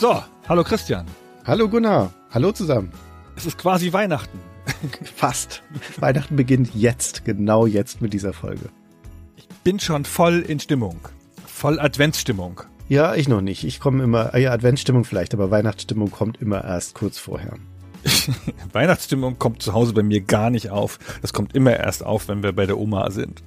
So, hallo Christian. Hallo Gunnar. Hallo zusammen. Es ist quasi Weihnachten. Fast. Weihnachten beginnt jetzt, genau jetzt mit dieser Folge. Ich bin schon voll in Stimmung. Voll Adventsstimmung. Ja, ich noch nicht. Ich komme immer, ja, Adventsstimmung vielleicht, aber Weihnachtsstimmung kommt immer erst kurz vorher. Weihnachtsstimmung kommt zu Hause bei mir gar nicht auf. Das kommt immer erst auf, wenn wir bei der Oma sind.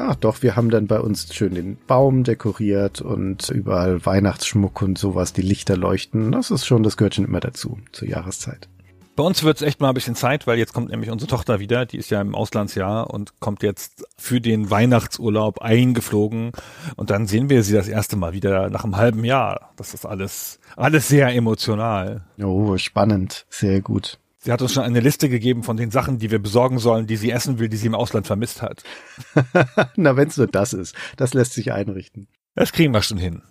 Ach doch, wir haben dann bei uns schön den Baum dekoriert und überall Weihnachtsschmuck und sowas, die Lichter leuchten. Das ist schon, das gehört schon immer dazu, zur Jahreszeit. Bei uns wird es echt mal ein bisschen Zeit, weil jetzt kommt nämlich unsere Tochter wieder, die ist ja im Auslandsjahr und kommt jetzt für den Weihnachtsurlaub eingeflogen und dann sehen wir sie das erste Mal wieder nach einem halben Jahr. Das ist alles sehr emotional. Oh, spannend, sehr gut. Sie hat uns schon eine Liste gegeben von den Sachen, die wir besorgen sollen, die sie essen will, die sie im Ausland vermisst hat. Na, wenn es nur das ist, das lässt sich einrichten. Das kriegen wir schon hin.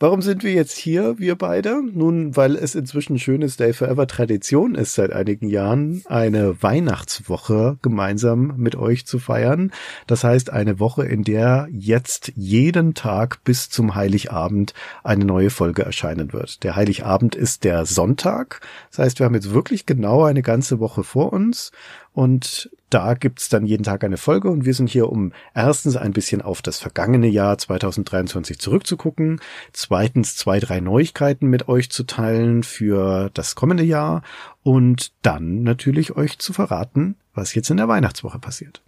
Warum sind wir jetzt hier, wir beide? Nun, weil es inzwischen schöne Stay Forever Tradition ist, seit einigen Jahren eine Weihnachtswoche gemeinsam mit euch zu feiern. Das heißt, eine Woche, in der jetzt jeden Tag bis zum Heiligabend eine neue Folge erscheinen wird. Der Heiligabend ist der Sonntag. Das heißt, wir haben jetzt wirklich genau eine ganze Woche vor uns. Und da gibt's dann jeden Tag eine Folge und wir sind hier, um erstens ein bisschen auf das vergangene Jahr 2023 zurückzugucken, zweitens 2-3 Neuigkeiten mit euch zu teilen für das kommende Jahr und dann natürlich euch zu verraten, was jetzt in der Weihnachtswoche passiert.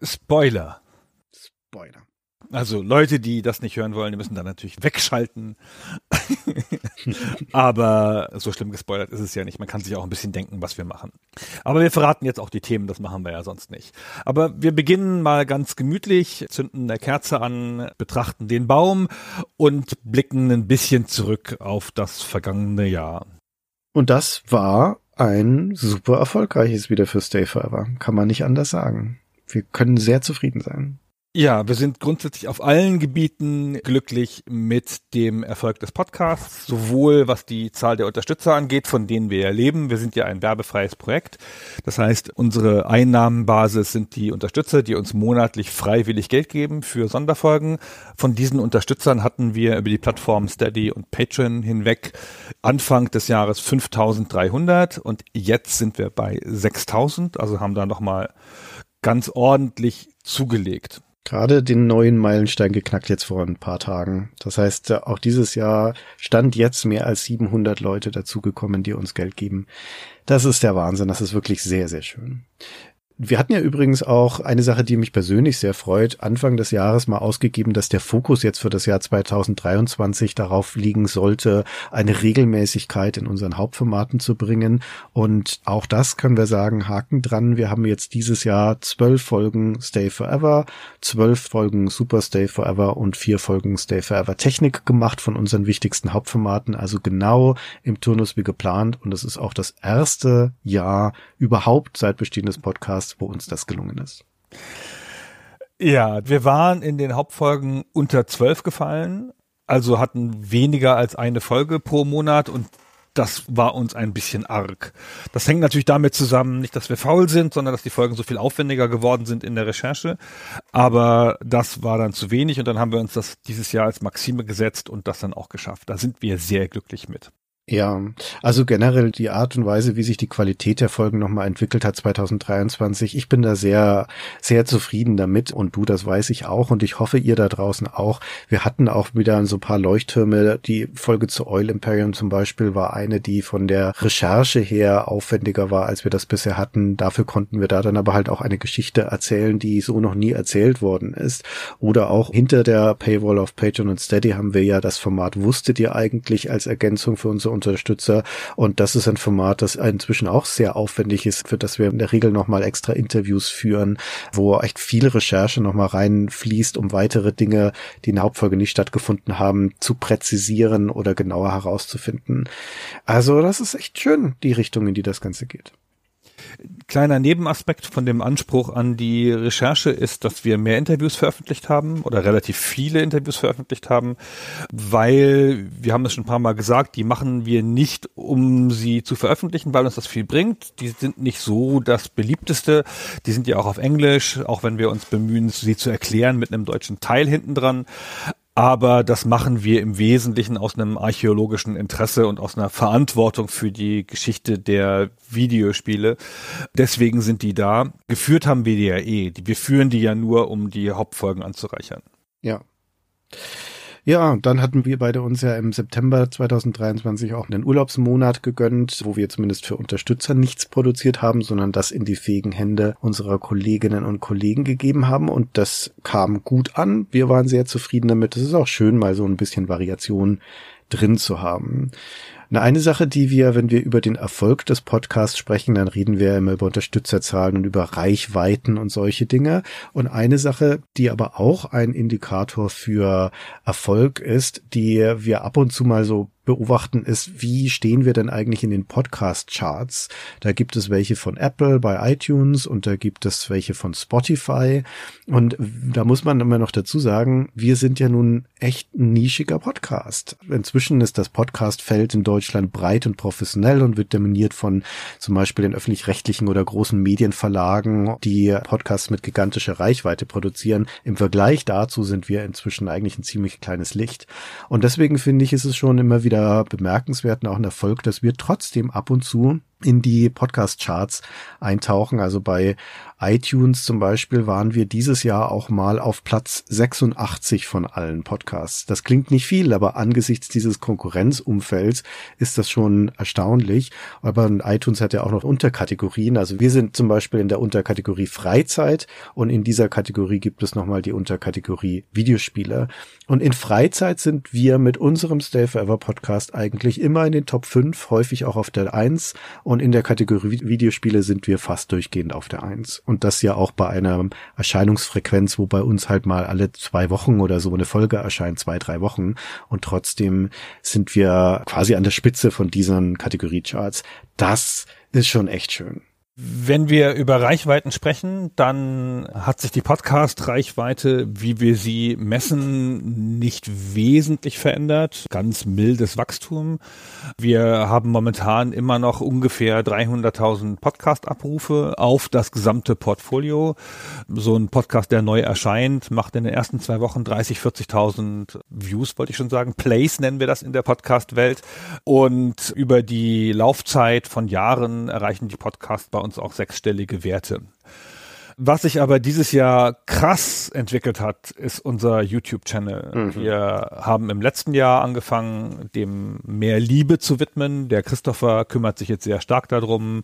Spoiler. Spoiler. Also Leute, die das nicht hören wollen, die müssen dann natürlich wegschalten. Aber so schlimm gespoilert ist es ja nicht. Man kann sich auch ein bisschen denken, was wir machen. Aber wir verraten jetzt auch die Themen, das machen wir ja sonst nicht. Aber wir beginnen mal ganz gemütlich, zünden eine Kerze an, betrachten den Baum und blicken ein bisschen zurück auf das vergangene Jahr. Und das war ein super erfolgreiches wieder für Stay Forever. Kann man nicht anders sagen. Wir können sehr zufrieden sein. Ja, wir sind grundsätzlich auf allen Gebieten glücklich mit dem Erfolg des Podcasts, sowohl was die Zahl der Unterstützer angeht, von denen wir ja leben. Wir sind ja ein werbefreies Projekt. Das heißt, unsere Einnahmenbasis sind die Unterstützer, die uns monatlich freiwillig Geld geben für Sonderfolgen. Von diesen Unterstützern hatten wir über die Plattformen Steady und Patreon hinweg Anfang des Jahres 5.300 und jetzt sind wir bei 6.000, also haben da nochmal ganz ordentlich zugelegt. Gerade den neuen Meilenstein geknackt jetzt vor ein paar Tagen. Das heißt, auch dieses Jahr stand jetzt mehr als 700 Leute dazugekommen, die uns Geld geben. Das ist der Wahnsinn. Das ist wirklich sehr, sehr schön. Wir hatten ja übrigens auch eine Sache, die mich persönlich sehr freut, Anfang des Jahres mal ausgegeben, dass der Fokus jetzt für das Jahr 2023 darauf liegen sollte, eine Regelmäßigkeit in unseren Hauptformaten zu bringen. Und auch das können wir sagen, Haken dran. Wir haben jetzt dieses Jahr 12 Folgen Stay Forever, 12 Folgen Super Stay Forever und 4 Folgen Stay Forever Technik gemacht von unseren wichtigsten Hauptformaten. Also genau im Turnus wie geplant. Und es ist auch das erste Jahr überhaupt seit Bestehen des Podcasts, wo uns das gelungen ist. Ja, wir waren in den Hauptfolgen unter 12 gefallen, also hatten weniger als eine Folge pro Monat und das war uns ein bisschen arg. Das hängt natürlich damit zusammen, nicht, dass wir faul sind, sondern dass die Folgen so viel aufwendiger geworden sind in der Recherche, aber das war dann zu wenig und dann haben wir uns das dieses Jahr als Maxime gesetzt und das dann auch geschafft. Da sind wir sehr glücklich mit. Ja, also generell die Art und Weise, wie sich die Qualität der Folgen nochmal entwickelt hat 2023. Ich bin da sehr, sehr zufrieden damit und du, das weiß ich auch und ich hoffe, ihr da draußen auch. Wir hatten auch wieder so ein paar Leuchttürme. Die Folge zu Oil Imperium zum Beispiel war eine, die von der Recherche her aufwendiger war, als wir das bisher hatten. Dafür konnten wir da dann aber halt auch eine Geschichte erzählen, die so noch nie erzählt worden ist. Oder auch hinter der Paywall auf Patreon und Steady haben wir ja das Format Wusstet ihr eigentlich als Ergänzung für unsere Unterstützer und das ist ein Format, das inzwischen auch sehr aufwendig ist, für das wir in der Regel nochmal extra Interviews führen, wo echt viel Recherche nochmal reinfließt, um weitere Dinge, die in der Hauptfolge nicht stattgefunden haben, zu präzisieren oder genauer herauszufinden. Also das ist echt schön, die Richtung, in die das Ganze geht. Kleiner Nebenaspekt von dem Anspruch an die Recherche ist, dass wir mehr Interviews veröffentlicht haben oder relativ viele Interviews veröffentlicht haben, weil, wir haben es schon ein paar Mal gesagt, die machen wir nicht, um sie zu veröffentlichen, weil uns das viel bringt. Die sind nicht so das Beliebteste. Die sind ja auch auf Englisch, auch wenn wir uns bemühen, sie zu erklären mit einem deutschen Teil hinten dran. Aber das machen wir im Wesentlichen aus einem archäologischen Interesse und aus einer Verantwortung für die Geschichte der Videospiele. Deswegen sind die da. Geführt haben wir die ja eh. Wir führen die ja nur, um die Hauptfolgen anzureichern. Ja. Ja, dann hatten wir beide uns ja im September 2023 auch einen Urlaubsmonat gegönnt, wo wir zumindest für Unterstützer nichts produziert haben, sondern das in die fähigen Hände unserer Kolleginnen und Kollegen gegeben haben. Und das kam gut an. Wir waren sehr zufrieden damit. Es ist auch schön, mal so ein bisschen Variation drin zu haben. Eine Sache, die wir, wenn wir über den Erfolg des Podcasts sprechen, dann reden wir immer über Unterstützerzahlen und über Reichweiten und solche Dinge. Und eine Sache, die aber auch ein Indikator für Erfolg ist, die wir ab und zu mal so beobachten, ist, wie stehen wir denn eigentlich in den Podcast-Charts? Da gibt es welche von Apple bei iTunes und da gibt es welche von Spotify. Und da muss man immer noch dazu sagen, wir sind ja nun echt ein nischiger Podcast. Inzwischen ist das Podcast-Feld in Deutschland breit und professionell und wird dominiert von zum Beispiel den öffentlich-rechtlichen oder großen Medienverlagen, die Podcasts mit gigantischer Reichweite produzieren. Im Vergleich dazu sind wir inzwischen eigentlich ein ziemlich kleines Licht. Und deswegen finde ich, ist es schon immer wieder bemerkenswerten auch ein Erfolg, dass wir trotzdem ab und zu in die Podcast-Charts eintauchen. Also bei iTunes zum Beispiel waren wir dieses Jahr auch mal auf Platz 86 von allen Podcasts. Das klingt nicht viel, aber angesichts dieses Konkurrenzumfelds ist das schon erstaunlich. Aber iTunes hat ja auch noch Unterkategorien. Also wir sind zum Beispiel in der Unterkategorie Freizeit und in dieser Kategorie gibt es nochmal die Unterkategorie Videospiele. Und in Freizeit sind wir mit unserem Stay Forever Podcast eigentlich immer in den Top 5, häufig auch auf der 1. Und in der Kategorie Videospiele sind wir fast durchgehend auf der 1. Und das ja auch bei einer Erscheinungsfrequenz, wo bei uns halt mal alle 2 Wochen oder so eine Folge erscheint, 2-3 Wochen. Und trotzdem sind wir quasi an der Spitze von diesen Kategoriecharts. Das ist schon echt schön. Wenn wir über Reichweiten sprechen, dann hat sich die Podcast-Reichweite, wie wir sie messen, nicht wesentlich verändert. Ganz mildes Wachstum. Wir haben momentan immer noch ungefähr 300.000 Podcast-Abrufe auf das gesamte Portfolio. So ein Podcast, der neu erscheint, macht in den ersten 2 Wochen 30.000, 40.000 Views, wollte ich schon sagen. Plays nennen wir das in der Podcast-Welt. Und über die Laufzeit von Jahren erreichen die Podcasts bei uns auch 6-stellige Werte. Was sich aber dieses Jahr krass entwickelt hat, ist unser YouTube-Channel. Mhm. Wir haben im letzten Jahr angefangen, dem mehr Liebe zu widmen. Der Christopher kümmert sich jetzt sehr stark darum,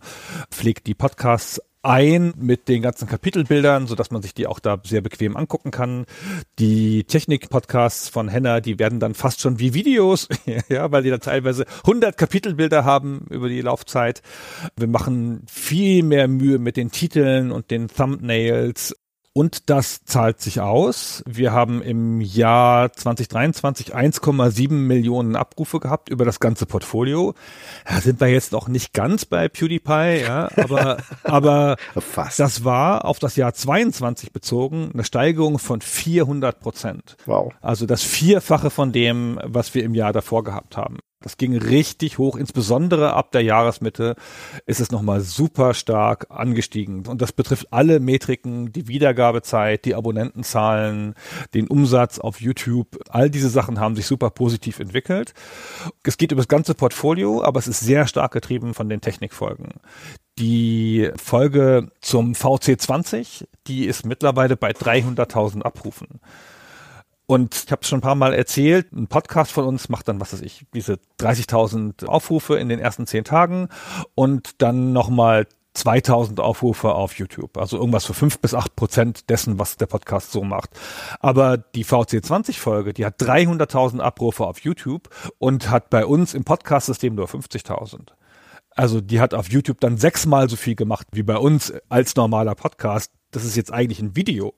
pflegt die Podcasts ein mit den ganzen Kapitelbildern, sodass man sich die auch da sehr bequem angucken kann. Die Technik-Podcasts von Hannah, die werden dann fast schon wie Videos, ja, weil die da teilweise 100 Kapitelbilder haben über die Laufzeit. Wir machen viel mehr Mühe mit den Titeln und den Thumbnails. Und das zahlt sich aus. Wir haben im Jahr 2023 1,7 Millionen Abrufe gehabt über das ganze Portfolio. Ja, sind wir jetzt noch nicht ganz bei PewDiePie, ja, aber fast. Das war auf das Jahr 22 bezogen eine Steigerung von 400%. Wow. Also das Vierfache von dem, was wir im Jahr davor gehabt haben. Das ging richtig hoch, insbesondere ab der Jahresmitte ist es nochmal super stark angestiegen. Und das betrifft alle Metriken, die Wiedergabezeit, die Abonnentenzahlen, den Umsatz auf YouTube. All diese Sachen haben sich super positiv entwickelt. Es geht über das ganze Portfolio, aber es ist sehr stark getrieben von den Technikfolgen. Die Folge zum VC20, die ist mittlerweile bei 300.000 Abrufen. Und ich habe es schon ein paar Mal erzählt, ein Podcast von uns macht dann, was weiß ich, diese 30.000 Aufrufe in den ersten 10 Tagen und dann nochmal 2.000 Aufrufe auf YouTube. Also irgendwas für 5-8% dessen, was der Podcast so macht. Aber die VC20-Folge, die hat 300.000 Abrufe auf YouTube und hat bei uns im Podcast-System nur 50.000. Also die hat auf YouTube dann 6-mal so viel gemacht wie bei uns als normaler Podcast. Das ist jetzt eigentlich ein Video.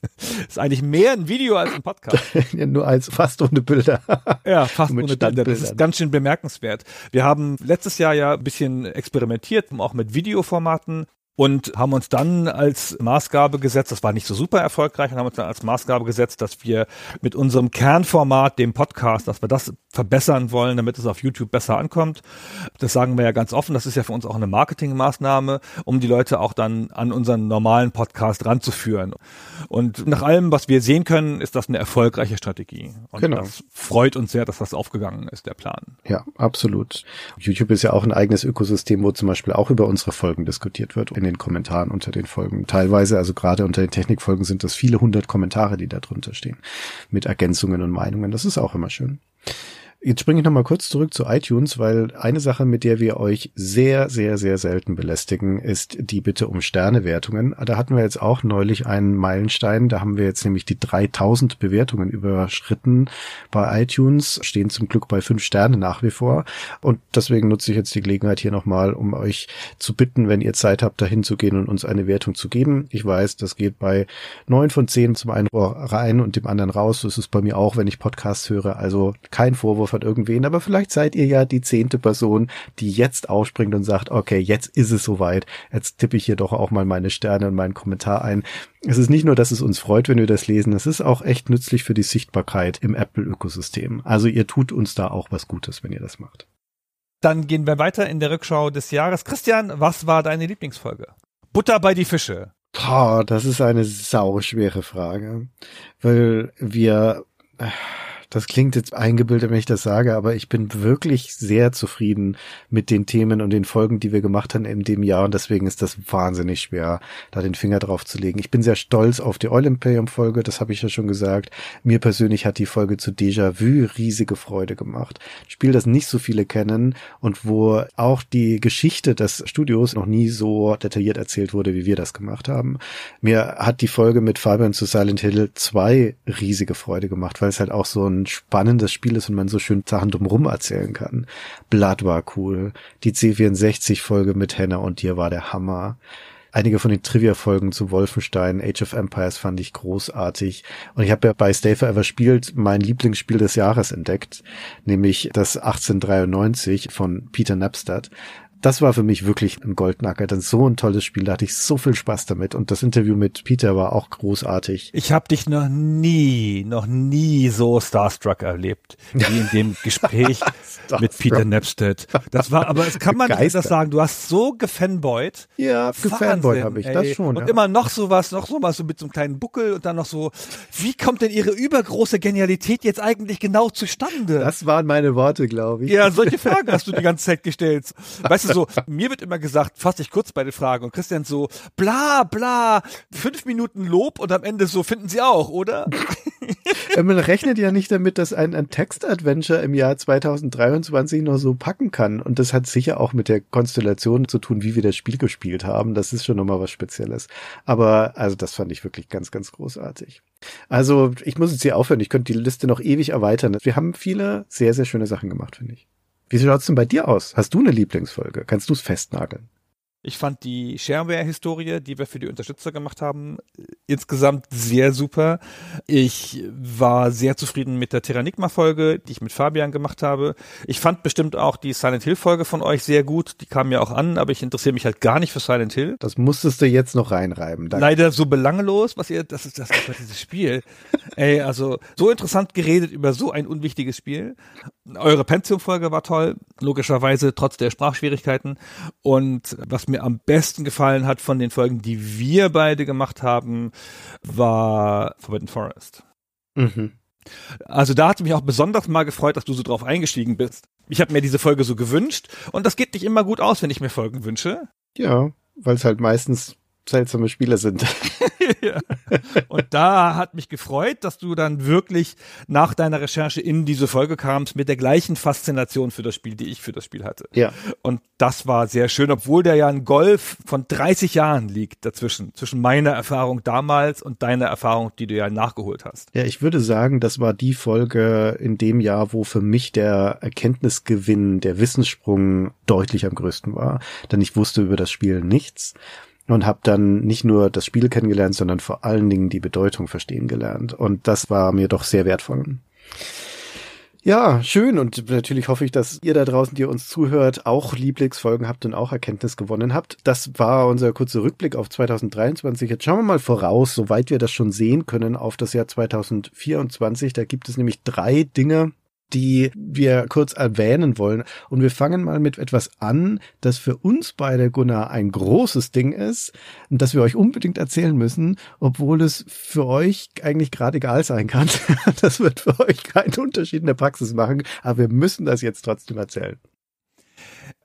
Das ist eigentlich mehr ein Video als ein Podcast. Ja, nur als fast ohne Bilder. Ja, fast ohne Bilder. Das ist ganz schön bemerkenswert. Wir haben letztes Jahr ja ein bisschen experimentiert, auch mit Videoformaten. und haben uns dann als Maßgabe gesetzt, das war nicht so super erfolgreich, und haben uns dann als Maßgabe gesetzt, dass wir mit unserem Kernformat, dem Podcast, dass wir das verbessern wollen, damit es auf YouTube besser ankommt. Das sagen wir ja ganz offen, das ist ja für uns auch eine Marketingmaßnahme, um die Leute auch dann an unseren normalen Podcast ranzuführen. Und nach allem, was wir sehen können, ist das eine erfolgreiche Strategie. Und das freut uns sehr, dass das aufgegangen ist, der Plan. Ja, absolut. YouTube ist ja auch ein eigenes Ökosystem, wo zum Beispiel auch über unsere Folgen diskutiert wird, in den Kommentaren unter den Folgen. Teilweise, also gerade unter den Technikfolgen, sind das viele hundert Kommentare, die da drunter stehen, mit Ergänzungen und Meinungen. Das ist auch immer schön. Jetzt springe ich nochmal kurz zurück zu iTunes, weil eine Sache, mit der wir euch sehr, sehr, sehr selten belästigen, ist die Bitte um Sternewertungen. Da hatten wir jetzt auch neulich einen Meilenstein. Da haben wir jetzt nämlich die 3000 Bewertungen überschritten bei iTunes, stehen zum Glück bei 5 Sternen nach wie vor. Und deswegen nutze ich jetzt die Gelegenheit hier nochmal, um euch zu bitten, wenn ihr Zeit habt, dahin zu gehen und uns eine Wertung zu geben. Ich weiß, das geht bei 9 von 10 zum einen rein und dem anderen raus. Das ist bei mir auch, wenn ich Podcasts höre. Also kein Vorwurf an irgendwen, aber vielleicht seid ihr ja die 10. Person, die jetzt aufspringt und sagt, okay, jetzt ist es soweit, jetzt tippe ich hier doch auch mal meine Sterne und meinen Kommentar ein. Es ist nicht nur, dass es uns freut, wenn wir das lesen, es ist auch echt nützlich für die Sichtbarkeit im Apple-Ökosystem. Also ihr tut uns da auch was Gutes, wenn ihr das macht. Dann gehen wir weiter in der Rückschau des Jahres. Christian, was war deine Lieblingsfolge? Butter bei die Fische. Oh, das ist eine sauschwere Frage, weil wir... Das klingt jetzt eingebildet, wenn ich das sage, aber ich bin wirklich sehr zufrieden mit den Themen und den Folgen, die wir gemacht haben in dem Jahr, und deswegen ist das wahnsinnig schwer, da den Finger drauf zu legen. Ich bin sehr stolz auf die Oil Imperium Folge, das habe ich ja schon gesagt. Mir persönlich hat die Folge zu Déjà-vu riesige Freude gemacht. Ein Spiel, das nicht so viele kennen und wo auch die Geschichte des Studios noch nie so detailliert erzählt wurde, wie wir das gemacht haben. Mir hat die Folge mit Fabian zu Silent Hill 2 riesige Freude gemacht, weil es halt auch so ein spannendes Spiel ist und man so schön Sachen drumherum erzählen kann. Blood war cool. Die C64-Folge mit Hannah und dir war der Hammer. Einige von den Trivia-Folgen zu Wolfenstein, Age of Empires fand ich großartig. Und ich habe ja bei Stay Forever spielt mein Lieblingsspiel des Jahres entdeckt, nämlich das 1893 von Peter Napstadt. Das war für mich wirklich ein Goldnacker, denn so ein tolles Spiel, da hatte ich so viel Spaß damit, und das Interview mit Peter war auch großartig. Ich habe dich noch nie so starstruck erlebt, wie in dem Gespräch mit Peter Napstadt. Das war, aber es kann man nicht anders sagen, du hast so gefanboyt. Ja, gefanboyt habe ich, das schon. Und immer noch sowas, so mit so einem kleinen Buckel und dann noch so, wie kommt denn ihre übergroße Genialität jetzt eigentlich genau zustande? Das waren meine Worte, glaube ich. Ja, solche Fragen hast du die ganze Zeit gestellt. Weißt du, so, mir wird immer gesagt, fass dich kurz bei den Fragen, und Christian so, bla, bla, 5 Minuten Lob und am Ende so, finden Sie auch, oder? Man rechnet ja nicht damit, dass ein Text-Adventure im Jahr 2023 noch so packen kann, und das hat sicher auch mit der Konstellation zu tun, wie wir das Spiel gespielt haben, das ist schon nochmal was Spezielles, aber also das fand ich wirklich ganz, ganz großartig. Also ich muss jetzt hier aufhören, ich könnte die Liste noch ewig erweitern, wir haben viele sehr, sehr schöne Sachen gemacht, finde ich. Wie schaut's denn bei dir aus? Hast du eine Lieblingsfolge? Kannst du es festnageln? Ich fand die Shareware-Historie, die wir für die Unterstützer gemacht haben, insgesamt sehr super. Ich war sehr zufrieden mit der Terranigma-Folge, die ich mit Fabian gemacht habe. Ich fand bestimmt auch die Silent Hill-Folge von euch sehr gut. Die kam ja auch an, aber ich interessiere mich halt gar nicht für Silent Hill. Das musstest du jetzt noch reinreiben. Danke. Leider so belanglos, das ist dieses Spiel. Ey, also so interessant geredet über so ein unwichtiges Spiel. Eure Pentium-Folge war toll, logischerweise trotz der Sprachschwierigkeiten. Und was mir am besten gefallen hat von den Folgen, die wir beide gemacht haben, war Forbidden Forest. Mhm. Also da hat mich auch besonders mal gefreut, dass du so drauf eingestiegen bist. Ich habe mir diese Folge so gewünscht, und das geht nicht immer gut aus, wenn ich mir Folgen wünsche. Ja, weil es halt meistens seltsame Spieler sind. Ja. Und da hat mich gefreut, dass du dann wirklich nach deiner Recherche in diese Folge kamst mit der gleichen Faszination für das Spiel, die ich für das Spiel hatte. Ja. Und das war sehr schön, obwohl da ja ein Golf von 30 Jahren liegt dazwischen, zwischen meiner Erfahrung damals und deiner Erfahrung, die du ja nachgeholt hast. Ja, ich würde sagen, das war die Folge in dem Jahr, wo für mich der Erkenntnisgewinn, der Wissenssprung deutlich am größten war, denn ich wusste über das Spiel nichts. Und habe dann nicht nur das Spiel kennengelernt, sondern vor allen Dingen die Bedeutung verstehen gelernt. Und das war mir doch sehr wertvoll. Ja, schön, und natürlich hoffe ich, dass ihr da draußen, die uns zuhört, auch Lieblingsfolgen habt und auch Erkenntnis gewonnen habt. Das war unser kurzer Rückblick auf 2023. Jetzt schauen wir mal voraus, soweit wir das schon sehen können, auf das Jahr 2024. Da gibt es nämlich 3 Dinge, die wir kurz erwähnen wollen. Und wir fangen mal mit etwas an, das für uns beide, Gunnar, ein großes Ding ist und das wir euch unbedingt erzählen müssen, obwohl es für euch eigentlich gerade egal sein kann. Das wird für euch keinen Unterschied in der Praxis machen, aber wir müssen das jetzt trotzdem erzählen.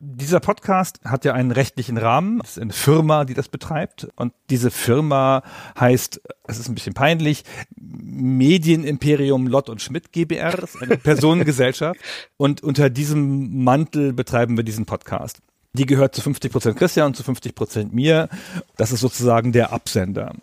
Dieser Podcast hat ja einen rechtlichen Rahmen. Es ist eine Firma, die das betreibt. Und diese Firma heißt, es ist ein bisschen peinlich, Medienimperium Lott und Schmidt GbR. Das ist eine Personengesellschaft. Und unter diesem Mantel betreiben wir diesen Podcast. Die gehört zu 50% Christian und zu 50% mir. Das ist sozusagen der Absender.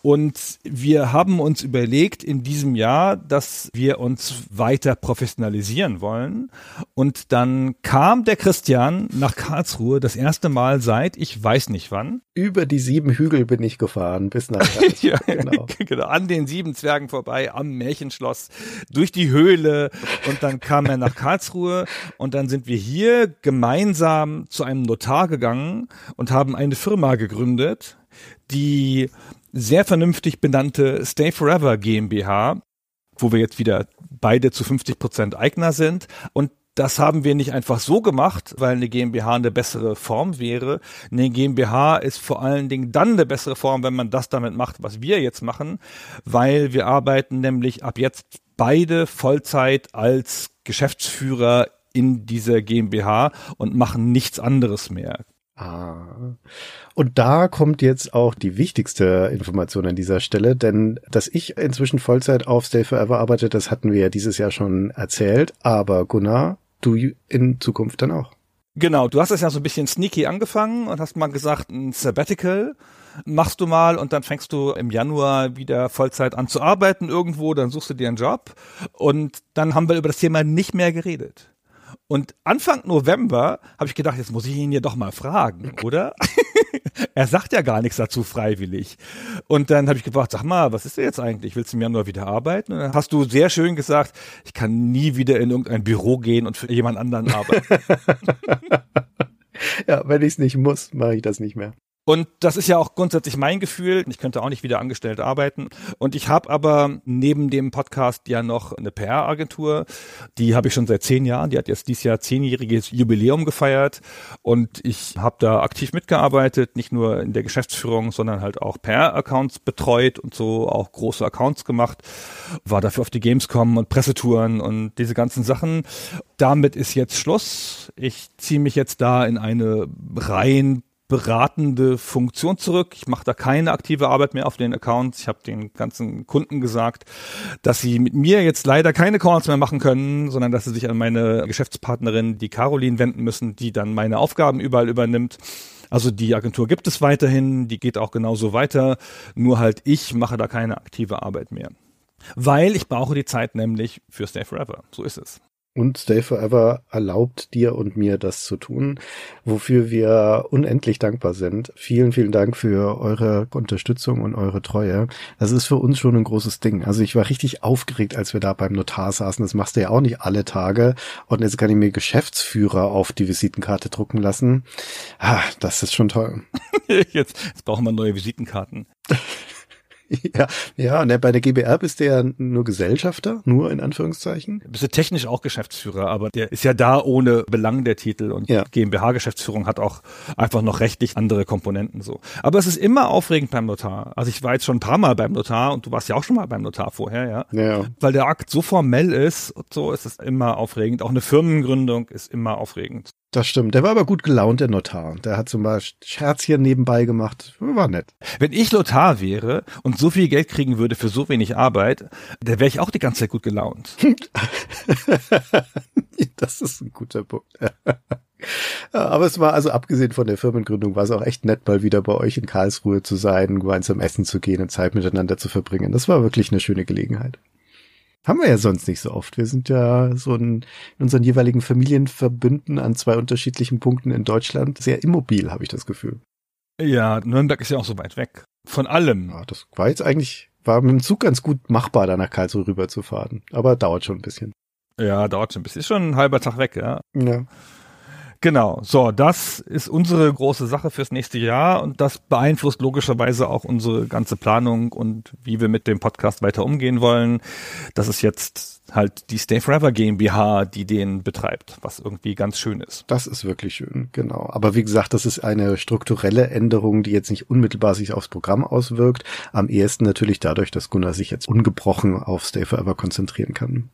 Und wir haben uns überlegt in diesem Jahr, dass wir uns weiter professionalisieren wollen. Und dann kam der Christian nach Karlsruhe das erste Mal seit, ich weiß nicht wann. Über die 7 Hügel bin ich gefahren, bis nach Karlsruhe. Ja, genau. An den 7 Zwergen vorbei, am Märchenschloss, durch die Höhle. Und dann kam er nach Karlsruhe. Und dann sind wir hier gemeinsam zu einem Notar gegangen und haben eine Firma gegründet, die sehr vernünftig benannte Stay Forever GmbH, wo wir jetzt wieder beide zu 50% Eigner sind. Und das haben wir nicht einfach so gemacht, weil eine GmbH eine bessere Form wäre. Eine GmbH ist vor allen Dingen dann eine bessere Form, wenn man das damit macht, was wir jetzt machen, weil wir arbeiten nämlich ab jetzt beide Vollzeit als Geschäftsführer in dieser GmbH und machen nichts anderes mehr. Ah. Und da kommt jetzt auch die wichtigste Information an dieser Stelle, denn dass ich inzwischen Vollzeit auf Stay Forever arbeite, das hatten wir ja dieses Jahr schon erzählt, aber Gunnar, du in Zukunft dann auch. Genau, du hast es ja so ein bisschen sneaky angefangen und hast mal gesagt, ein Sabbatical machst du mal und dann fängst du im Januar wieder Vollzeit an zu arbeiten irgendwo, dann suchst du dir einen Job und dann haben wir über das Thema nicht mehr geredet. Und Anfang November habe ich gedacht, jetzt muss ich ihn ja doch mal fragen, oder? Er sagt ja gar nichts dazu freiwillig. Und dann habe ich gefragt, sag mal, was ist denn jetzt eigentlich? Willst du im Januar wieder arbeiten? Und dann hast du sehr schön gesagt, ich kann nie wieder in irgendein Büro gehen und für jemand anderen arbeiten. Ja, wenn ich es nicht muss, mache ich das nicht mehr. Und das ist ja auch grundsätzlich mein Gefühl. Ich könnte auch nicht wieder angestellt arbeiten. Und ich habe aber neben dem Podcast ja noch eine PR-Agentur. Die habe ich schon seit 10 Jahren. Die hat jetzt dieses Jahr 10-jähriges Jubiläum gefeiert. Und ich habe da aktiv mitgearbeitet. Nicht nur in der Geschäftsführung, sondern halt auch PR-Accounts betreut und so auch große Accounts gemacht. War dafür auf die Gamescom und Pressetouren und diese ganzen Sachen. Damit ist jetzt Schluss. Ich ziehe mich jetzt da in eine rein beratende Funktion zurück. Ich mache da keine aktive Arbeit mehr auf den Accounts. Ich habe den ganzen Kunden gesagt, dass sie mit mir jetzt leider keine Calls mehr machen können, sondern dass sie sich an meine Geschäftspartnerin, die Caroline, wenden müssen, die dann meine Aufgaben überall übernimmt. Also die Agentur gibt es weiterhin, die geht auch genauso weiter, nur halt ich mache da keine aktive Arbeit mehr. Weil ich brauche die Zeit nämlich für Stay Forever. So ist es. Und Stay Forever erlaubt dir und mir das zu tun, wofür wir unendlich dankbar sind. Vielen, vielen Dank für eure Unterstützung und eure Treue. Das ist für uns schon ein großes Ding. Also ich war richtig aufgeregt, als wir da beim Notar saßen. Das machst du ja auch nicht alle Tage. Und jetzt kann ich mir Geschäftsführer auf die Visitenkarte drucken lassen. Ah, das ist schon toll. Jetzt brauchen wir neue Visitenkarten. Ja, und bei der GbR bist du ja nur Gesellschafter, nur in Anführungszeichen. Bist du technisch auch Geschäftsführer, aber der ist ja da ohne Belang, der Titel. Und ja. GmbH-Geschäftsführung hat auch einfach noch rechtlich andere Komponenten so. Aber es ist immer aufregend beim Notar. Also ich war jetzt schon ein paar Mal beim Notar und du warst ja auch schon mal beim Notar vorher, ja. Weil der Akt so formell ist und so, ist es immer aufregend. Auch eine Firmengründung ist immer aufregend. Das stimmt. Der war aber gut gelaunt, der Notar. Der hat zum Beispiel Scherzchen nebenbei gemacht. War nett. Wenn ich Notar wäre und so viel Geld kriegen würde für so wenig Arbeit, da wäre ich auch die ganze Zeit gut gelaunt. Das ist ein guter Punkt. Aber es war, also abgesehen von der Firmengründung, war es auch echt nett, mal wieder bei euch in Karlsruhe zu sein, gemeinsam essen zu gehen und Zeit miteinander zu verbringen. Das war wirklich eine schöne Gelegenheit. Haben wir ja sonst nicht so oft. Wir sind ja so in unseren jeweiligen Familienverbünden an 2 unterschiedlichen Punkten in Deutschland sehr immobil, habe ich das Gefühl. Ja, Nürnberg ist ja auch so weit weg. Von allem. Ja, das war jetzt eigentlich, war mit dem Zug ganz gut machbar, da nach Karlsruhe rüberzufahren. Aber dauert schon ein bisschen. Ja, dauert schon ein bisschen. Ist schon ein halber Tag weg, ja. Ja. Genau, so, das ist unsere große Sache fürs nächste Jahr und das beeinflusst logischerweise auch unsere ganze Planung und wie wir mit dem Podcast weiter umgehen wollen. Das ist jetzt halt die Stay Forever GmbH, die den betreibt, was irgendwie ganz schön ist. Das ist wirklich schön, genau. Aber wie gesagt, das ist eine strukturelle Änderung, die jetzt nicht unmittelbar sich aufs Programm auswirkt. Am ehesten natürlich dadurch, dass Gunnar sich jetzt ungebrochen auf Stay Forever konzentrieren kann.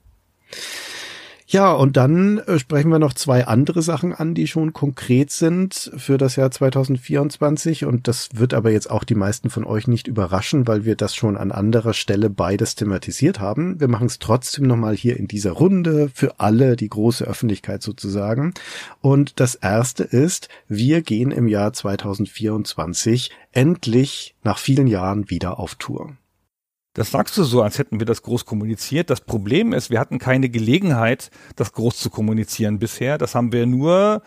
Ja, und dann sprechen wir noch zwei andere Sachen an, die schon konkret sind für das Jahr 2024. Und das wird aber jetzt auch die meisten von euch nicht überraschen, weil wir das schon an anderer Stelle beides thematisiert haben. Wir machen es trotzdem nochmal hier in dieser Runde für alle, die große Öffentlichkeit sozusagen. Und das erste ist, wir gehen im Jahr 2024 endlich nach vielen Jahren wieder auf Tour. Das sagst du so, als hätten wir das groß kommuniziert. Das Problem ist, wir hatten keine Gelegenheit, das groß zu kommunizieren bisher. Das haben wir nur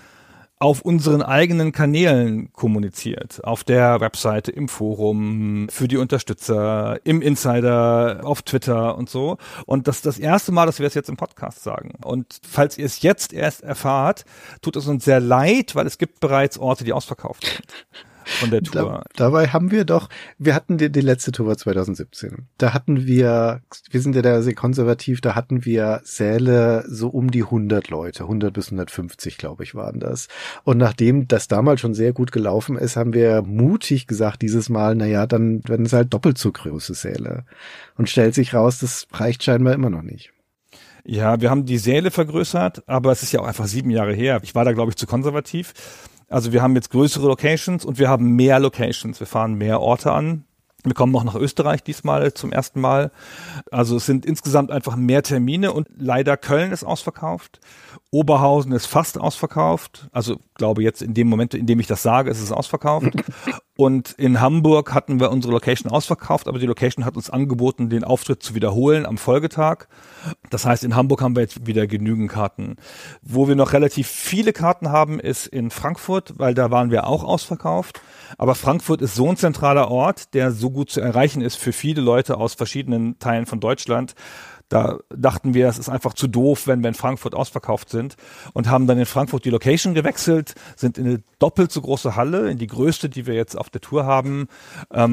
auf unseren eigenen Kanälen kommuniziert. Auf der Webseite, im Forum, für die Unterstützer, im Insider, auf Twitter und so. Und das ist das erste Mal, dass wir es jetzt im Podcast sagen. Und falls ihr es jetzt erst erfahrt, tut es uns sehr leid, weil es gibt bereits Orte, die ausverkauft sind. Von der Tour. Dabei haben wir doch, wir hatten die letzte Tour war 2017. Da hatten wir sind ja da sehr konservativ, da hatten wir Säle so um die 100 Leute, 100 bis 150, glaube ich, waren das. Und nachdem das damals schon sehr gut gelaufen ist, haben wir mutig gesagt, dieses Mal, naja, dann werden es halt doppelt so große Säle. Und stellt sich raus, das reicht scheinbar immer noch nicht. Ja, wir haben die Säle vergrößert, aber es ist ja auch einfach 7 Jahre her. Ich war da, glaube ich, zu konservativ. Also wir haben jetzt größere Locations und wir haben mehr Locations. Wir fahren mehr Orte an. Wir kommen auch nach Österreich diesmal zum ersten Mal. Also es sind insgesamt einfach mehr Termine und leider Köln ist ausverkauft. Oberhausen ist fast ausverkauft. Also glaube jetzt in dem Moment, in dem ich das sage, ist es ausverkauft. Und in Hamburg hatten wir unsere Location ausverkauft, aber die Location hat uns angeboten, den Auftritt zu wiederholen am Folgetag. Das heißt, in Hamburg haben wir jetzt wieder genügend Karten. Wo wir noch relativ viele Karten haben, ist in Frankfurt, weil da waren wir auch ausverkauft. Aber Frankfurt ist so ein zentraler Ort, der so gut zu erreichen ist für viele Leute aus verschiedenen Teilen von Deutschland. Da dachten wir, es ist einfach zu doof, wenn wir in Frankfurt ausverkauft sind und haben dann in Frankfurt die Location gewechselt, sind in eine doppelt so große Halle, in die größte, die wir jetzt auf der Tour haben. Da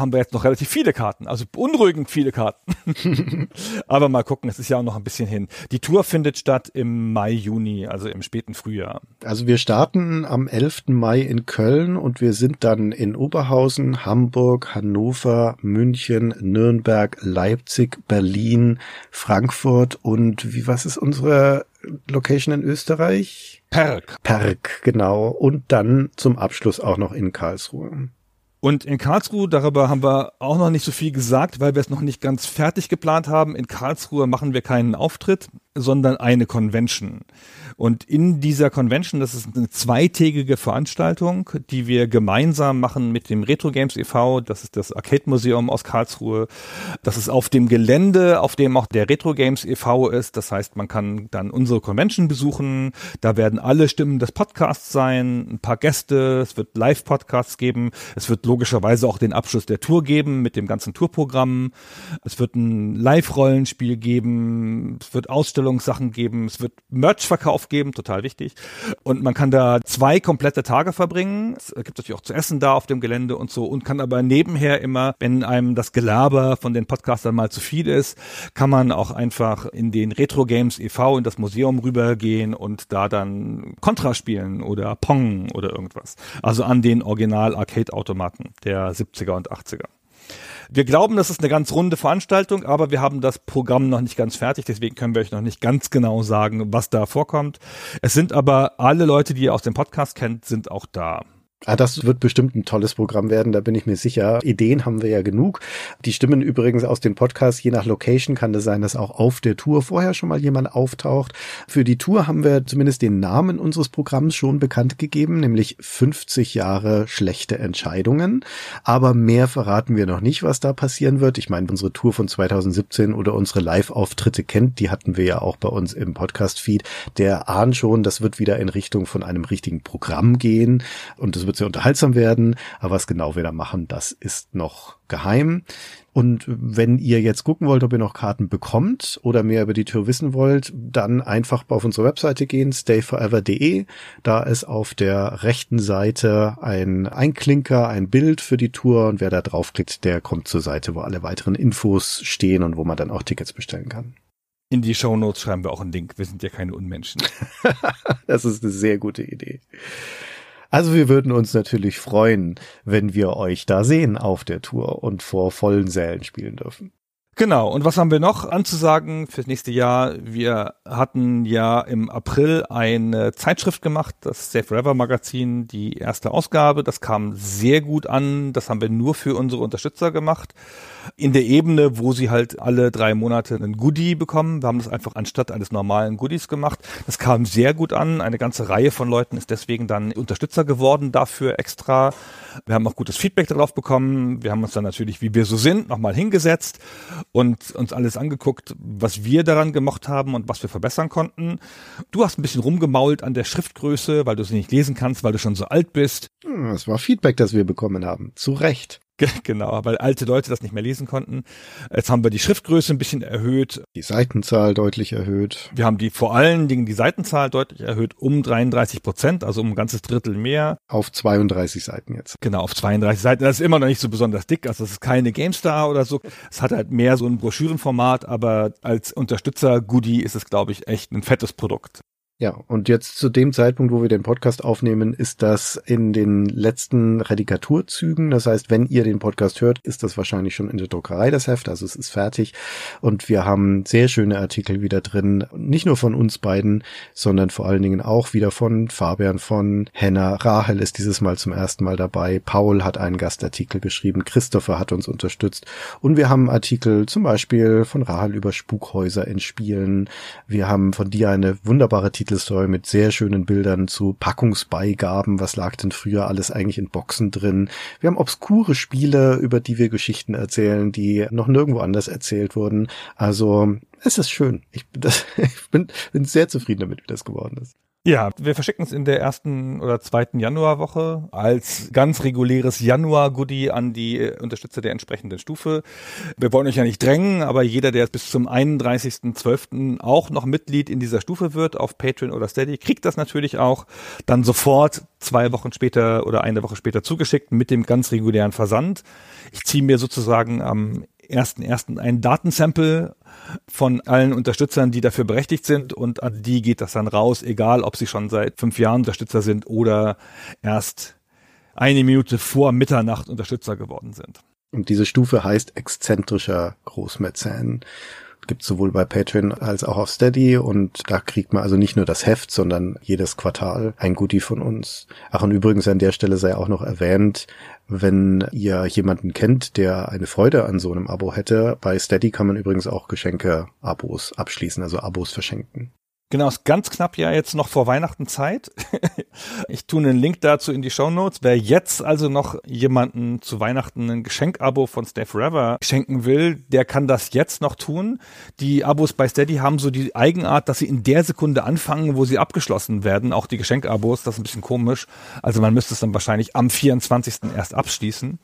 haben wir jetzt noch relativ viele Karten, also beunruhigend viele Karten. Aber mal gucken, es ist ja auch noch ein bisschen hin. Die Tour findet statt im Mai, Juni, also im späten Frühjahr. Also wir starten am 11. Mai in Köln und wir sind dann in Oberhausen, Hamburg, Hannover, München, Nürnberg, Leipzig, Berlin, Frankfurt und was ist unsere Location in Österreich? Perg. Perg, genau. Und dann zum Abschluss auch noch in Karlsruhe. Und in Karlsruhe, darüber haben wir auch noch nicht so viel gesagt, weil wir es noch nicht ganz fertig geplant haben. In Karlsruhe machen wir keinen Auftritt, sondern eine Convention. Und in dieser Convention, das ist eine zweitägige Veranstaltung, die wir gemeinsam machen mit dem Retro Games e.V., das ist das Arcade-Museum aus Karlsruhe. Das ist auf dem Gelände, auf dem auch der Retro Games e.V. ist. Das heißt, man kann dann unsere Convention besuchen. Da werden alle Stimmen des Podcasts sein, ein paar Gäste, es wird Live-Podcasts geben. Es wird logischerweise auch den Abschluss der Tour geben mit dem ganzen Tourprogramm. Es wird ein Live-Rollenspiel geben. Es wird Ausstellungssachen geben. Es wird Merch-Verkauf geben, total wichtig. Und man kann da 2 komplette Tage verbringen. Es gibt natürlich auch zu essen da auf dem Gelände und so und kann aber nebenher immer, wenn einem das Gelaber von den Podcastern mal zu viel ist, kann man auch einfach in den Retro Games e.V. in das Museum rübergehen und da dann Contra spielen oder Pong oder irgendwas. Also an den Original-Arcade-Automaten der 70er und 80er. Wir glauben, das ist eine ganz runde Veranstaltung, aber wir haben das Programm noch nicht ganz fertig, deswegen können wir euch noch nicht ganz genau sagen, was da vorkommt. Es sind aber alle Leute, die ihr aus dem Podcast kennt, sind auch da. Ah, das wird bestimmt ein tolles Programm werden, da bin ich mir sicher. Ideen haben wir ja genug. Die Stimmen übrigens aus dem Podcast, je nach Location kann das sein, dass auch auf der Tour vorher schon mal jemand auftaucht. Für die Tour haben wir zumindest den Namen unseres Programms schon bekannt gegeben, nämlich 50 Jahre schlechte Entscheidungen. Aber mehr verraten wir noch nicht, was da passieren wird. Ich meine, unsere Tour von 2017 oder unsere Live-Auftritte kennt, die hatten wir ja auch bei uns im Podcast-Feed. Der ahnt schon, das wird wieder in Richtung von einem richtigen Programm gehen und das also wird sehr unterhaltsam werden, aber was genau wir da machen, das ist noch geheim. Und wenn ihr jetzt gucken wollt, ob ihr noch Karten bekommt oder mehr über die Tour wissen wollt, dann einfach auf unsere Webseite gehen, stayforever.de. Da ist auf der rechten Seite ein Einklinker, ein Bild für die Tour, und wer da draufklickt, der kommt zur Seite, wo alle weiteren Infos stehen und wo man dann auch Tickets bestellen kann. In die Shownotes schreiben wir auch einen Link. Wir sind ja keine Unmenschen. Das ist eine sehr gute Idee. Also wir würden uns natürlich freuen, wenn wir euch da sehen auf der Tour und vor vollen Sälen spielen dürfen. Genau, und was haben wir noch anzusagen fürs nächste Jahr? Wir hatten ja im April eine Zeitschrift gemacht, das Stay Forever Magazin, die erste Ausgabe. Das kam sehr gut an, das haben wir nur für unsere Unterstützer gemacht. In der Ebene, wo sie halt alle 3 Monate einen Goodie bekommen. Wir haben das einfach anstatt eines normalen Goodies gemacht. Das kam sehr gut an, eine ganze Reihe von Leuten ist deswegen dann Unterstützer geworden dafür extra. Wir haben auch gutes Feedback darauf bekommen. Wir haben uns dann natürlich, wie wir so sind, nochmal hingesetzt und uns alles angeguckt, was wir daran gemocht haben und was wir verbessern konnten. Du hast ein bisschen rumgemault an der Schriftgröße, weil du sie nicht lesen kannst, weil du schon so alt bist. Das war Feedback, das wir bekommen haben. Zu Recht. Genau, weil alte Leute das nicht mehr lesen konnten. Jetzt haben wir die Schriftgröße ein bisschen erhöht. Die Seitenzahl deutlich erhöht. Wir haben die vor allen Dingen die Seitenzahl deutlich erhöht, um 33%, also um ein ganzes Drittel mehr. Auf 32 Seiten jetzt. Genau, auf 32 Seiten. Das ist immer noch nicht so besonders dick, also das ist keine GameStar oder so. Es hat halt mehr so ein Broschürenformat, aber als Unterstützer-Goodie ist es, glaube ich, echt ein fettes Produkt. Ja, und jetzt zu dem Zeitpunkt, wo wir den Podcast aufnehmen, ist das in den letzten Redikaturzügen. Das heißt, wenn ihr den Podcast hört, ist das wahrscheinlich schon in der Druckerei, das Heft. Also es ist fertig. Und wir haben sehr schöne Artikel wieder drin. Nicht nur von uns beiden, sondern vor allen Dingen auch wieder von Fabian, von Hannah. Rahel ist dieses Mal zum ersten Mal dabei. Paul hat einen Gastartikel geschrieben. Christopher hat uns unterstützt. Und wir haben Artikel zum Beispiel von Rahel über Spukhäuser in Spielen. Wir haben von dir eine wunderbare Titelstory mit sehr schönen Bildern zu Packungsbeigaben, was lag denn früher alles eigentlich in Boxen drin. Wir haben obskure Spiele, über die wir Geschichten erzählen, die noch nirgendwo anders erzählt wurden. Also es ist schön. Ich bin sehr zufrieden damit, wie das geworden ist. Ja, wir verschicken es in der 1. oder 2. Januarwoche als ganz reguläres Januar-Goodie an die Unterstützer der entsprechenden Stufe. Wir wollen euch ja nicht drängen, aber jeder, der bis zum 31.12. auch noch Mitglied in dieser Stufe wird, auf Patreon oder Steady, kriegt das natürlich auch dann sofort 2 Wochen später oder 1 Woche später zugeschickt mit dem ganz regulären Versand. Ich ziehe mir sozusagen am 1.1. ein Datensample von allen Unterstützern, die dafür berechtigt sind, und an die geht das dann raus, egal ob sie schon seit 5 Jahren Unterstützer sind oder erst eine Minute vor Mitternacht Unterstützer geworden sind. Und diese Stufe heißt exzentrischer Großmäzen. Gibt es sowohl bei Patreon als auch auf Steady, und da kriegt man also nicht nur das Heft, sondern jedes Quartal ein Goodie von uns. Ach, und übrigens an der Stelle sei auch noch erwähnt, wenn ihr jemanden kennt, der eine Freude an so einem Abo hätte, bei Steady kann man übrigens auch Geschenke-Abos abschließen, also Abos verschenken. Genau, ist ganz knapp ja jetzt noch vor Weihnachten Zeit. Ich tue einen Link dazu in die Shownotes. Wer jetzt also noch jemanden zu Weihnachten ein Geschenkabo von Stay Forever schenken will, der kann das jetzt noch tun. Die Abos bei Steady haben so die Eigenart, dass sie in der Sekunde anfangen, wo sie abgeschlossen werden. Auch die Geschenkabos, das ist ein bisschen komisch. Also man müsste es dann wahrscheinlich am 24. erst abschließen.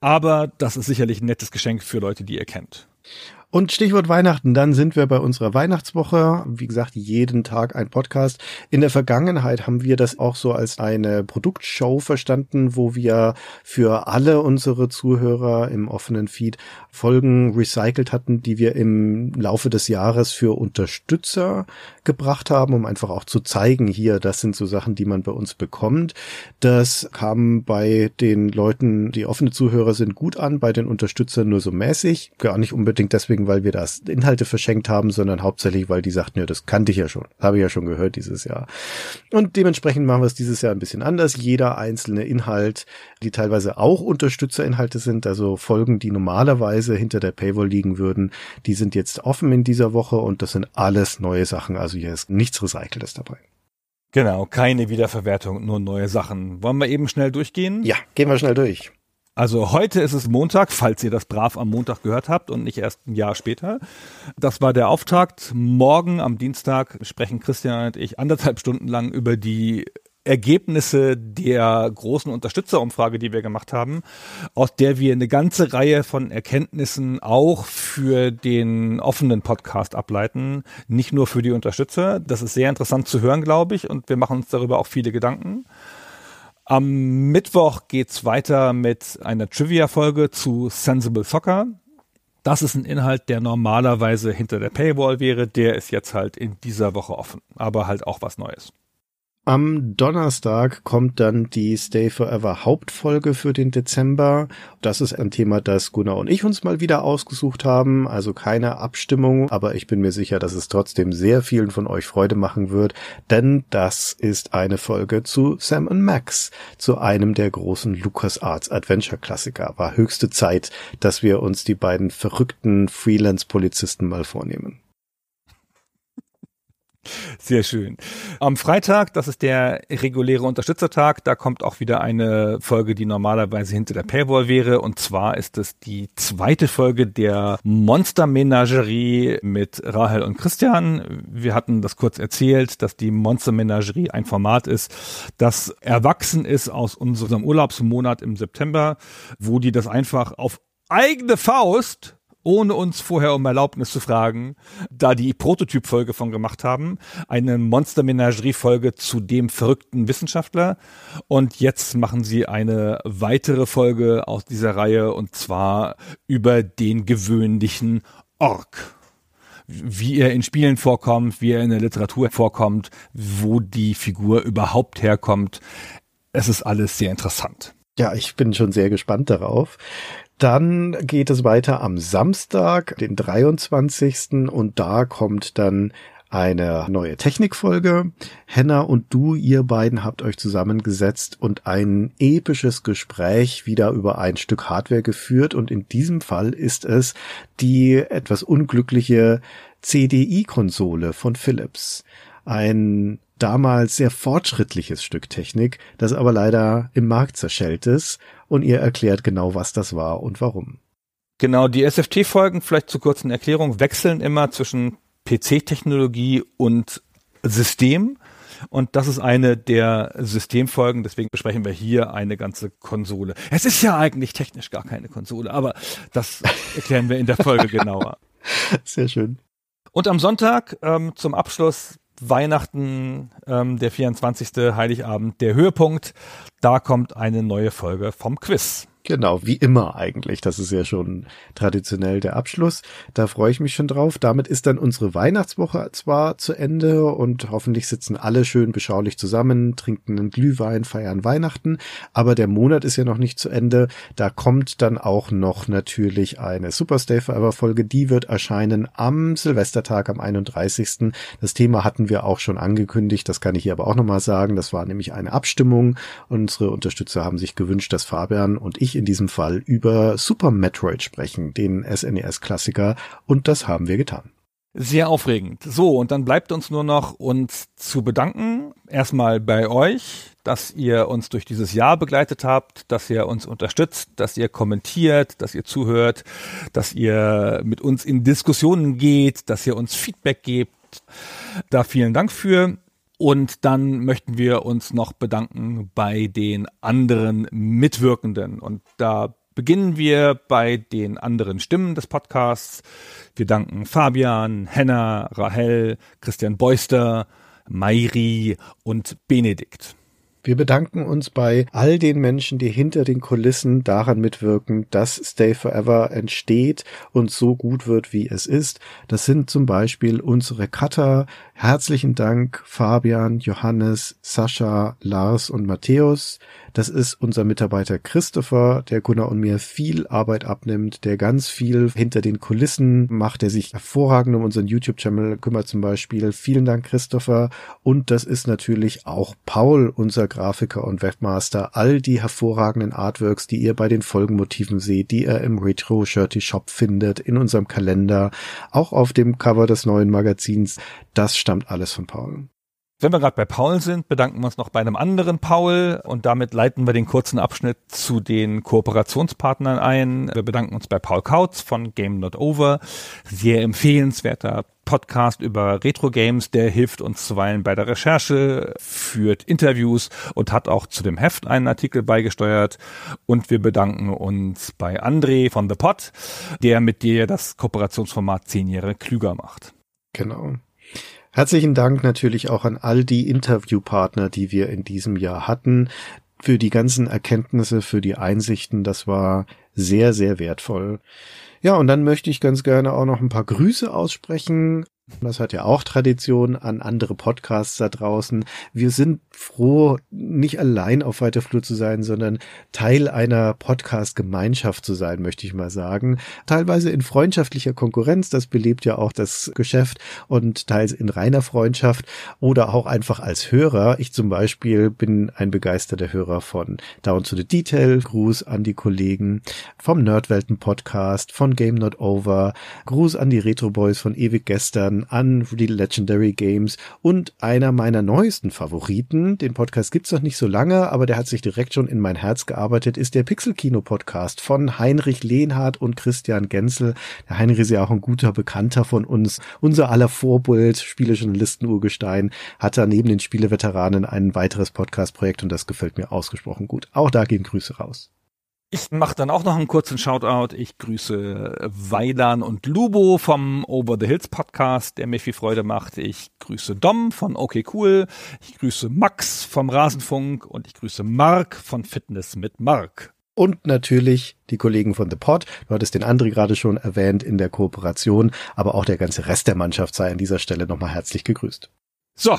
Aber das ist sicherlich ein nettes Geschenk für Leute, die ihr kennt. Und Stichwort Weihnachten, dann sind wir bei unserer Weihnachtswoche. Wie gesagt, jeden Tag ein Podcast. In der Vergangenheit haben wir das auch so als eine Produktshow verstanden, wo wir für alle unsere Zuhörer im offenen Feed Folgen recycelt hatten, die wir im Laufe des Jahres für Unterstützer gebracht haben, um einfach auch zu zeigen, hier, das sind so Sachen, die man bei uns bekommt. Das kam bei den Leuten, die offene Zuhörer sind, gut an, bei den Unterstützern nur so mäßig. Gar nicht unbedingt deswegen, weil wir das Inhalte verschenkt haben, sondern hauptsächlich, weil die sagten, ja, das kannte ich ja schon. Das habe ich ja schon gehört dieses Jahr. Und dementsprechend machen wir es dieses Jahr ein bisschen anders. Jeder einzelne Inhalt, die teilweise auch Unterstützerinhalte sind, also Folgen, die normalerweise hinter der Paywall liegen würden, die sind jetzt offen in dieser Woche, und das sind alles neue Sachen. Also hier ist nichts Recyceltes dabei. Genau, keine Wiederverwertung, nur neue Sachen. Wollen wir eben schnell durchgehen? Ja, gehen wir schnell durch. Also heute ist es Montag, falls ihr das brav am Montag gehört habt und nicht erst ein Jahr später. Das war der Auftakt. Morgen am Dienstag sprechen Christian und ich 1,5 Stunden lang über die Ergebnisse der großen Unterstützerumfrage, die wir gemacht haben, aus der wir eine ganze Reihe von Erkenntnissen auch für den offenen Podcast ableiten, nicht nur für die Unterstützer. Das ist sehr interessant zu hören, glaube ich, und wir machen uns darüber auch viele Gedanken. Am Mittwoch geht's weiter mit einer Trivia-Folge zu Sensible Soccer. Das ist ein Inhalt, der normalerweise hinter der Paywall wäre. Der ist jetzt halt in dieser Woche offen, aber halt auch was Neues. Am Donnerstag kommt dann die Stay Forever Hauptfolge für den Dezember. Das ist ein Thema, das Gunnar und ich uns mal wieder ausgesucht haben. Also keine Abstimmung, aber ich bin mir sicher, dass es trotzdem sehr vielen von euch Freude machen wird. Denn das ist eine Folge zu Sam und Max, zu einem der großen LucasArts Adventure-Klassiker. War höchste Zeit, dass wir uns die beiden verrückten Freelance-Polizisten mal vornehmen. Sehr schön. Am Freitag, das ist der reguläre Unterstützertag, da kommt auch wieder eine Folge, die normalerweise hinter der Paywall wäre. Und zwar ist es die zweite Folge der Monster-Menagerie mit Rahel und Christian. Wir hatten das kurz erzählt, dass die Monster-Menagerie ein Format ist, das erwachsen ist aus unserem Urlaubsmonat im September, wo die das einfach auf eigene Faust, ohne uns vorher um Erlaubnis zu fragen, da die Prototyp-Folge von gemacht haben, eine Monster-Menagerie-Folge zu dem verrückten Wissenschaftler. Und jetzt machen sie eine weitere Folge aus dieser Reihe, und zwar über den gewöhnlichen Ork. Wie er in Spielen vorkommt, wie er in der Literatur vorkommt, wo die Figur überhaupt herkommt. Es ist alles sehr interessant. Ja, ich bin schon sehr gespannt darauf. Dann geht es weiter am Samstag, den 23. Und da kommt dann eine neue Technikfolge. Hannah und du, ihr beiden, habt euch zusammengesetzt und ein episches Gespräch wieder über ein Stück Hardware geführt. Und in diesem Fall ist es die etwas unglückliche CDI-Konsole von Philips. Ein damals sehr fortschrittliches Stück Technik, das aber leider im Markt zerschellt ist, und ihr erklärt genau, was das war und warum. Genau, die SFT-Folgen, vielleicht zur kurzen Erklärung, wechseln immer zwischen PC-Technologie und System, und das ist eine der Systemfolgen, deswegen besprechen wir hier eine ganze Konsole. Es ist ja eigentlich technisch gar keine Konsole, aber das erklären wir in der Folge genauer. Sehr schön. Und am Sonntag zum Abschluss Weihnachten, der 24. Heiligabend, der Höhepunkt. Da kommt eine neue Folge vom Quiz. Genau, wie immer eigentlich. Das ist ja schon traditionell der Abschluss. Da freue ich mich schon drauf. Damit ist dann unsere Weihnachtswoche zwar zu Ende und hoffentlich sitzen alle schön beschaulich zusammen, trinken einen Glühwein, feiern Weihnachten. Aber der Monat ist ja noch nicht zu Ende. Da kommt dann auch noch natürlich eine Super Stay Forever Folge. Die wird erscheinen am Silvestertag, am 31. Das Thema hatten wir auch schon angekündigt. Das kann ich hier aber auch nochmal sagen. Das war nämlich eine Abstimmung. Unsere Unterstützer haben sich gewünscht, dass Fabian und ich in diesem Fall über Super Metroid sprechen, den SNES-Klassiker, und das haben wir getan. Sehr aufregend. So, und dann bleibt uns nur noch, uns zu bedanken. Erstmal bei euch, dass ihr uns durch dieses Jahr begleitet habt, dass ihr uns unterstützt, dass ihr kommentiert, dass ihr zuhört, dass ihr mit uns in Diskussionen geht, dass ihr uns Feedback gebt. Da vielen Dank für. Und dann möchten wir uns noch bedanken bei den anderen Mitwirkenden. Und da beginnen wir bei den anderen Stimmen des Podcasts. Wir danken Fabian, Hannah, Rahel, Christian Beuster, Mairi und Benedikt. Wir bedanken uns bei all den Menschen, die hinter den Kulissen daran mitwirken, dass Stay Forever entsteht und so gut wird, wie es ist. Das sind zum Beispiel unsere Cutter. Herzlichen Dank, Fabian, Johannes, Sascha, Lars und Matthäus. Das ist unser Mitarbeiter Christopher, der Gunnar und mir viel Arbeit abnimmt, der ganz viel hinter den Kulissen macht, der sich hervorragend um unseren YouTube-Channel kümmert zum Beispiel. Vielen Dank, Christopher. Und das ist natürlich auch Paul, unser Grafiker und Webmaster. All die hervorragenden Artworks, die ihr bei den Folgenmotiven seht, die ihr im Retro-Shirty-Shop findet, in unserem Kalender, auch auf dem Cover des neuen Magazins, das stammt alles von Paul. Wenn wir gerade bei Paul sind, bedanken wir uns noch bei einem anderen Paul, und damit leiten wir den kurzen Abschnitt zu den Kooperationspartnern ein. Wir bedanken uns bei Paul Kautz von Game Not Over, sehr empfehlenswerter Podcast über Retro Games, der hilft uns zuweilen bei der Recherche, führt Interviews und hat auch zu dem Heft einen Artikel beigesteuert. Und wir bedanken uns bei André von The Pod, der mit dir das Kooperationsformat 10 Jahre klüger macht. Genau. Herzlichen Dank natürlich auch an all die Interviewpartner, die wir in diesem Jahr hatten, für die ganzen Erkenntnisse, für die Einsichten. Das war sehr, sehr wertvoll. Ja, und dann möchte ich ganz gerne auch noch ein paar Grüße aussprechen. Das hat ja auch Tradition an andere Podcasts da draußen. Wir sind froh, nicht allein auf weiter Flur zu sein, sondern Teil einer Podcast-Gemeinschaft zu sein, möchte ich mal sagen. Teilweise in freundschaftlicher Konkurrenz, das belebt ja auch das Geschäft, und teils in reiner Freundschaft oder auch einfach als Hörer. Ich zum Beispiel bin ein begeisterter Hörer von Down to the Detail. Gruß an die Kollegen vom Nerdwelten-Podcast, von Game Not Over. Gruß an die Retro Boys von Ewig Gestern, an die Legendary Games und einer meiner neuesten Favoriten, den Podcast gibt's noch nicht so lange, aber der hat sich direkt schon in mein Herz gearbeitet, ist der Pixelkino-Podcast von Heinrich Lehnhardt und Christian Genzel. Der Heinrich ist ja auch ein guter Bekannter von uns, unser aller Vorbild, Spielejournalisten-Urgestein, hat da neben den Spieleveteranen ein weiteres Podcast-Projekt und das gefällt mir ausgesprochen gut. Auch da gehen Grüße raus. Ich mache dann auch noch einen kurzen Shoutout. Ich grüße Weilan und Lubo vom Over the Hills Podcast, der mir viel Freude macht. Ich grüße Dom von OK Cool. Ich grüße Max vom Rasenfunk und ich grüße Mark von Fitness mit Mark. Und natürlich die Kollegen von The Pod. Du hattest den André gerade schon erwähnt in der Kooperation, aber auch der ganze Rest der Mannschaft sei an dieser Stelle nochmal herzlich gegrüßt. So,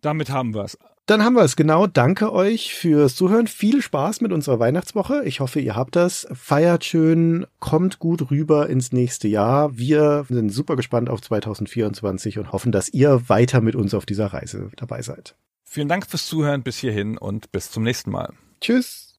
damit haben wir's. Dann haben wir es, genau. Danke euch fürs Zuhören. Viel Spaß mit unserer Weihnachtswoche. Ich hoffe, ihr habt das. Feiert schön, kommt gut rüber ins nächste Jahr. Wir sind super gespannt auf 2024 und hoffen, dass ihr weiter mit uns auf dieser Reise dabei seid. Vielen Dank fürs Zuhören bis hierhin und bis zum nächsten Mal. Tschüss.